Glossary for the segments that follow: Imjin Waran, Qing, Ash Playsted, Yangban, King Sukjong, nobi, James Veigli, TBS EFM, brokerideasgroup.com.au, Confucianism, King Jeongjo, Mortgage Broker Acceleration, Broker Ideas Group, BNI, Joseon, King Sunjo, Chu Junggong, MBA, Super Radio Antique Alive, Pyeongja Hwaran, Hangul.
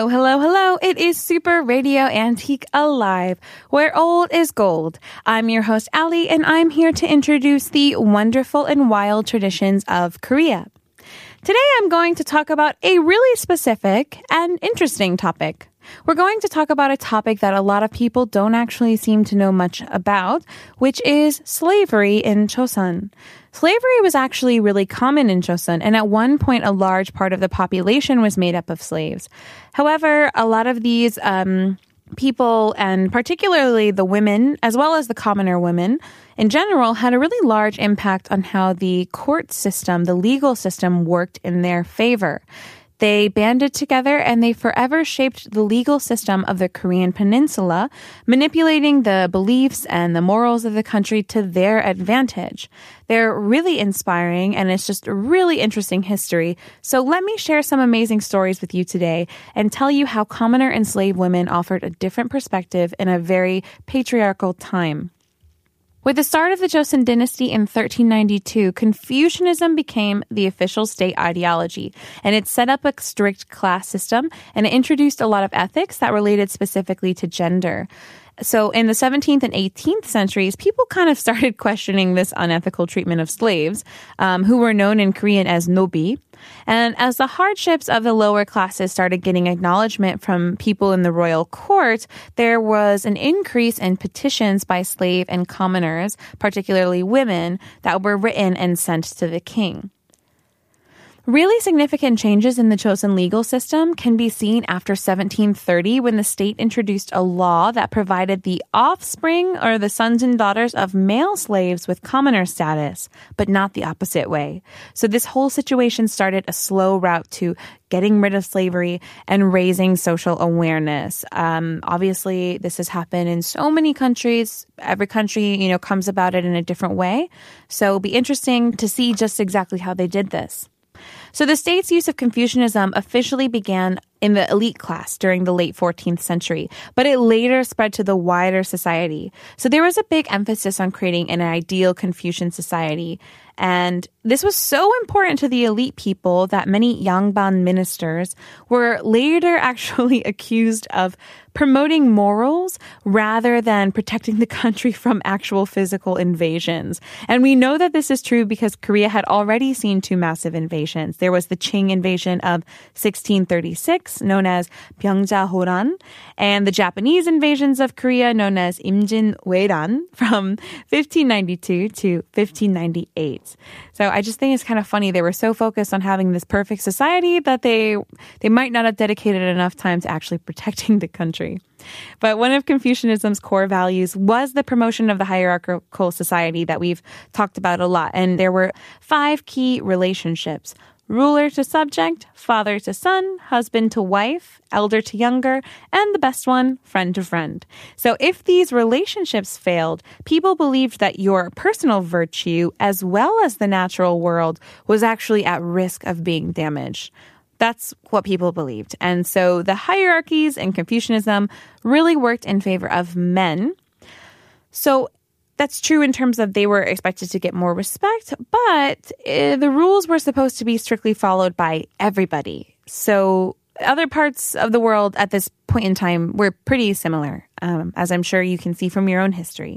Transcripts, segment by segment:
Hello, hello, hello. It is Super Radio Antique Alive, where old is gold. I'm your host, Ali, and I'm here to introduce the wonderful and wild traditions of Korea. Today, I'm going to talk about a really specific and interesting topic. We're going to talk about a topic that a lot of people don't actually seem to know much about, which is slavery in Joseon. Slavery was actually really common in Joseon, and at one point a large part of the population was made up of slaves. However, a lot of these people, and particularly the women, as well as the commoner women in general, had a really large impact on how the court system, the legal system, worked in their favor. They banded together and they forever shaped the legal system of the Korean peninsula, manipulating the beliefs and the morals of the country to their advantage. They're really inspiring, and it's just really interesting history. So let me share some amazing stories with you today and tell you how commoner and slave women offered a different perspective in a very patriarchal time. With the start of the Joseon dynasty in 1392, Confucianism became the official state ideology, and it set up a strict class system, and it introduced a lot of ethics that related specifically to gender. So in the 17th and 18th centuries, people kind of started questioning this unethical treatment of slaves, who were known in Korean as nobi. And as the hardships of the lower classes started getting acknowledgement from people in the royal court, there was an increase in petitions by slave and commoners, particularly women, that were written and sent to the king. Really significant changes in the Joseon legal system can be seen after 1730, when the state introduced a law that provided the offspring, or the sons and daughters of male slaves, with commoner status, but not the opposite way. So this whole situation started a slow route to getting rid of slavery and raising social awareness. Obviously, this has happened in so many countries. Every country, comes about it in a different way. So it'll be interesting to see just exactly how they did this. So the state's use of Confucianism officially began in the elite class during the late 14th century, but it later spread to the wider society. So there was a big emphasis on creating an ideal Confucian society. And this was so important to the elite people that many Yangban ministers were later actually accused of promoting morals rather than protecting the country from actual physical invasions. And we know that this is true because Korea had already seen two massive invasions. There was the Qing invasion of 1636, known as Pyeongja Hwaran, and the Japanese invasions of Korea, known as Imjin Waran, from 1592 to 1598. So I just think it's kind of funny. They were so focused on having this perfect society that they might not have dedicated enough time to actually protecting the country. But one of Confucianism's core values was the promotion of the hierarchical society that we've talked about a lot. And there were 5 key relationships: ruler to subject, father to son, husband to wife, elder to younger, and the best one, friend to friend. So if these relationships failed, people believed that your personal virtue, as well as the natural world, was actually at risk of being damaged. That's what people believed. And so the hierarchies in Confucianism really worked in favor of men. So that's true in terms of they were expected to get more respect, but the rules were supposed to be strictly followed by everybody. So other parts of the world at this point in time were pretty similar, as I'm sure you can see from your own history.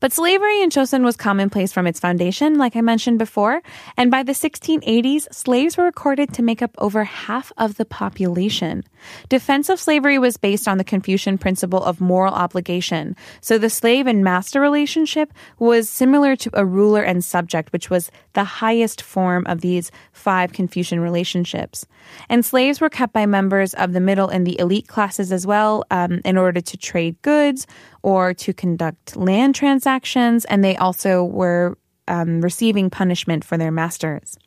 But slavery in Joseon was commonplace from its foundation, like I mentioned before, and by the 1680s, slaves were recorded to make up over half of the population. Defense of slavery was based on the Confucian principle of moral obligation, so the slave and master relationship was similar to a ruler and subject, which was the highest form of these 5 Confucian relationships. And slaves were kept by members of the middle and the elite classes as well, in order to trade goods or to conduct land transactions, and they also were receiving punishment for their masters.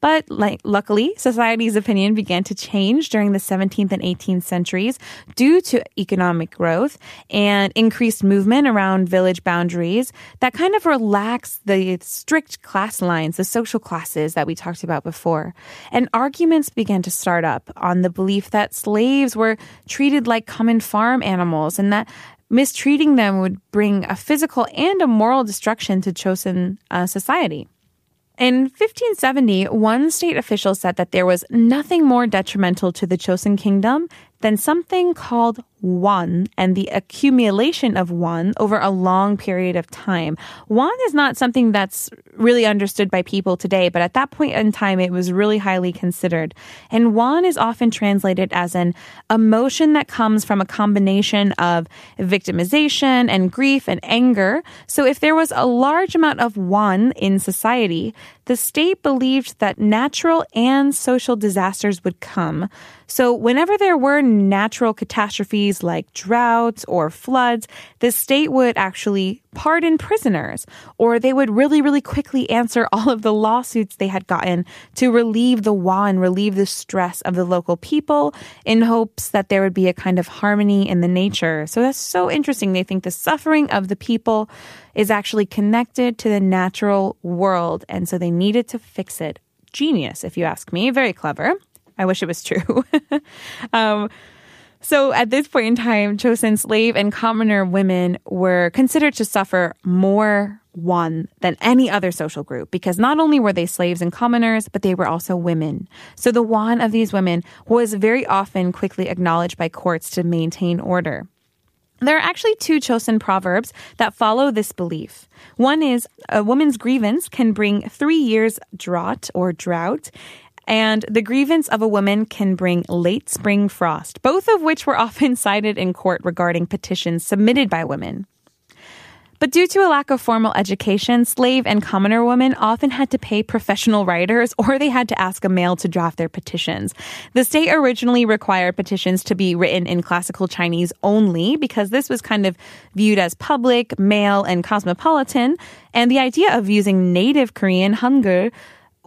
But luckily, society's opinion began to change during the 17th and 18th centuries due to economic growth and increased movement around village boundaries that kind of relaxed the strict class lines, the social classes that we talked about before. And arguments began to start up on the belief that slaves were treated like common farm animals and that mistreating them would bring a physical and a moral destruction to Joseon society. In 1570, one state official said that there was nothing more detrimental to the Joseon kingdom than something called won and the accumulation of won over a long period of time. Won is not something that's really understood by people today, but at that point in time, it was really highly considered. And won is often translated as an emotion that comes from a combination of victimization and grief and anger. So if there was a large amount of won in society, the state believed that natural and social disasters would come. So whenever there were natural catastrophes like droughts or floods, the state would actually pardon prisoners, or they would really, really quickly answer all of the lawsuits they had gotten to relieve the won, relieve the stress of the local people in hopes that there would be a kind of harmony in the nature. So that's so interesting. They think the suffering of the people is actually connected to the natural world, and so they needed to fix it. Genius, if you ask me. Very clever. I wish it was true. So at this point in time, Joseon slave and commoner women were considered to suffer more won than any other social group because not only were they slaves and commoners, but they were also women. So the won of these women was very often quickly acknowledged by courts to maintain order. There are actually two Joseon proverbs that follow this belief. One is, a woman's grievance can bring 3 years' drought or drought, and the grievance of a woman can bring late spring frost, both of which were often cited in court regarding petitions submitted by women. But due to a lack of formal education, slave and commoner women often had to pay professional writers or they had to ask a male to draft their petitions. The state originally required petitions to be written in classical Chinese only because this was kind of viewed as public, male, and cosmopolitan. And the idea of using native Korean Hangul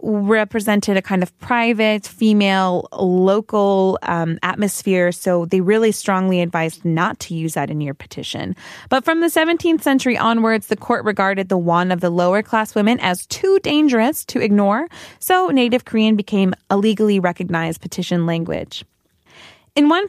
represented a kind of private, female, local atmosphere, so they really strongly advised not to use that in your petition. But from the 17th century onwards, the court regarded the won of the lower class women as too dangerous to ignore, so native Korean became a legally recognized petition language. In most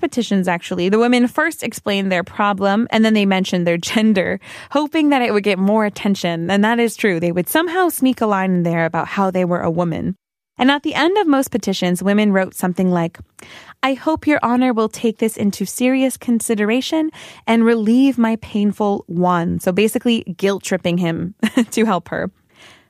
petitions actually, the women first explained their problem and then they mentioned their gender, hoping that it would get more attention. And that is true. They would somehow sneak a line in there about how they were a woman. And at the end of most petitions, women wrote something like, "I hope your honor will take this into serious consideration and relieve my painful won." So basically guilt tripping him to help her.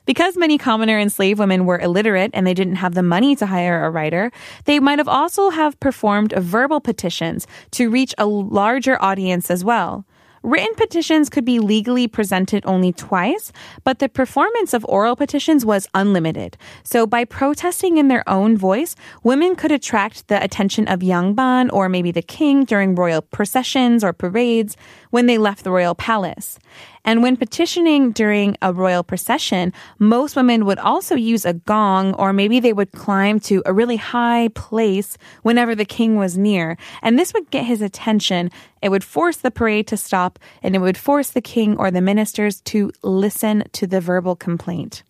Because many commoner and slave women were illiterate and they didn't have the money to hire a writer, they might have also have performed verbal petitions to reach a larger audience as well. Written petitions could be legally presented only twice, but the performance of oral petitions was unlimited. So by protesting in their own voice, women could attract the attention of Yangban or maybe the king during royal processions or parades when they left the royal palace. And when petitioning during a royal procession, most women would also use a gong, or maybe they would climb to a really high place whenever the king was near. And this would get his attention. It would force the parade to stop, and it would force the king or the ministers to listen to the verbal complaint.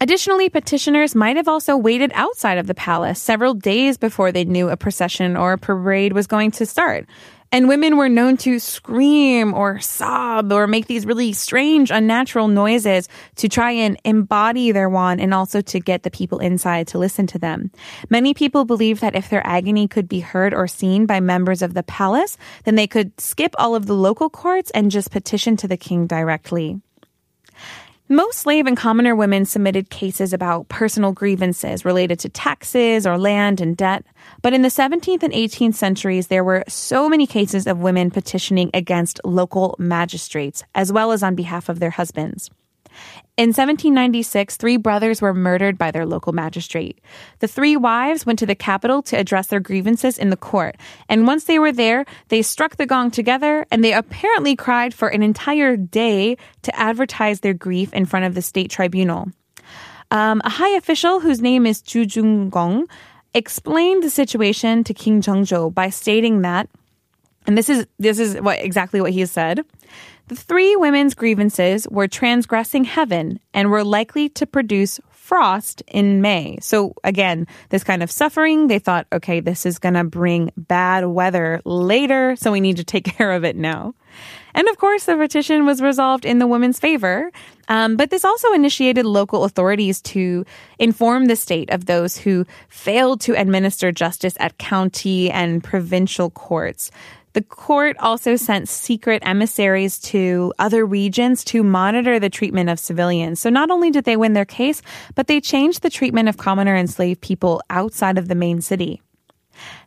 Additionally, petitioners might have also waited outside of the palace several days before they knew a procession or a parade was going to start. And women were known to scream or sob or make these really strange, unnatural noises to try and embody their won and also to get the people inside to listen to them. Many people believed that if their agony could be heard or seen by members of the palace, then they could skip all of the local courts and just petition to the king directly. Most slave and commoner women submitted cases about personal grievances related to taxes or land and debt. But in the 17th and 18th centuries, there were so many cases of women petitioning against local magistrates, as well as on behalf of their husbands. In 1796, 3 brothers were murdered by their local magistrate. The 3 wives went to the capital to address their grievances in the court. And once they were there, they struck the gong together and they apparently cried for an entire day to advertise their grief in front of the state tribunal. A high official whose name is Chu Junggong explained the situation to King Jeongjo by stating that, and this is exactly what he said, the three women's grievances were transgressing heaven and were likely to produce frost in May. So again, this kind of suffering, they thought, okay, this is going to bring bad weather later, so we need to take care of it now. And of course, the petition was resolved in the women's favor. But this also initiated local authorities to inform the state of those who failed to administer justice at county and provincial courts. The court also sent secret emissaries to other regions to monitor the treatment of civilians. So not only did they win their case, but they changed the treatment of commoner and slave people outside of the main city.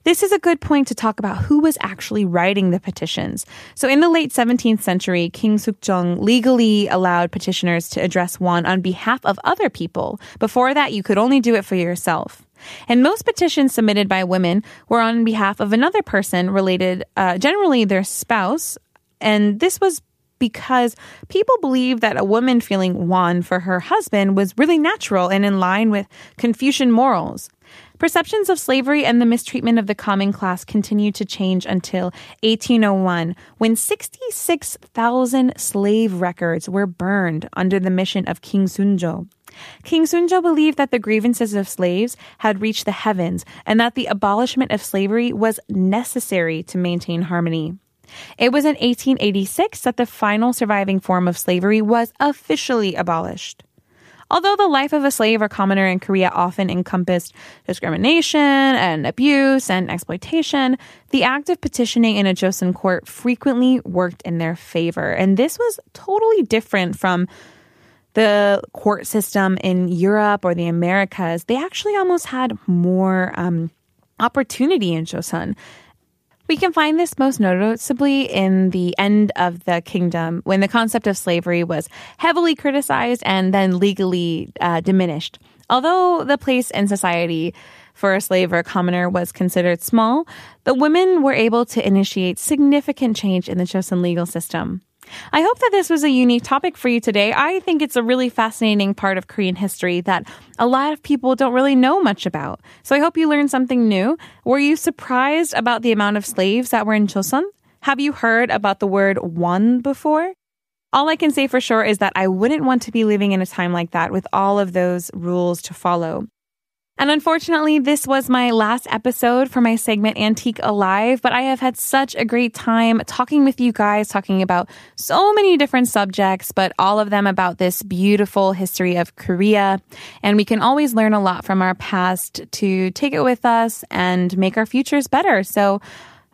This is a good point to talk about who was actually writing the petitions. So in the late 17th century, King Sukjong legally allowed petitioners to address one on behalf of other people. Before that, you could only do it for yourself. And most petitions submitted by women were on behalf of another person related, generally their spouse. And this was because people believed that a woman feeling wan for her husband was really natural and in line with Confucian morals. Perceptions of slavery and the mistreatment of the common class continued to change until 1801, when 66,000 slave records were burned under the mission of King Sunjo. King Sunjo believed that the grievances of slaves had reached the heavens and that the abolishment of slavery was necessary to maintain harmony. It was in 1886 that the final surviving form of slavery was officially abolished. Although the life of a slave or commoner in Korea often encompassed discrimination and abuse and exploitation, the act of petitioning in a Joseon court frequently worked in their favor. And this was totally different from the court system in Europe or the Americas. They actually almost had more opportunity in Joseon. We can find this most noticeably in the end of the kingdom, when the concept of slavery was heavily criticized and then legally diminished. Although the place in society for a slave or a commoner was considered small, the women were able to initiate significant change in the Joseon legal system. I hope that this was a unique topic for you today. I think it's a really fascinating part of Korean history that a lot of people don't really know much about. So I hope you learned something new. Were you surprised about the amount of slaves that were in Joseon? Have you heard about the word "wan" before? All I can say for sure is that I wouldn't want to be living in a time like that with all of those rules to follow. And unfortunately, this was my last episode for my segment Antique Alive, but I have had such a great time talking with you guys, talking about so many different subjects, but all of them about this beautiful history of Korea. And we can always learn a lot from our past to take it with us and make our futures better. So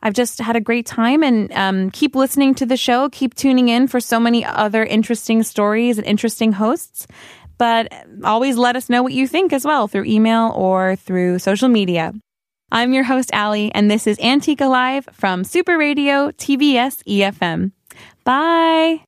I've just had a great time, and keep listening to the show. Keep tuning in for so many other interesting stories and interesting hosts. But always let us know what you think as well through email or through social media. I'm your host, Allie, and this is Antique Alive from Super Radio TBS EFM. Bye!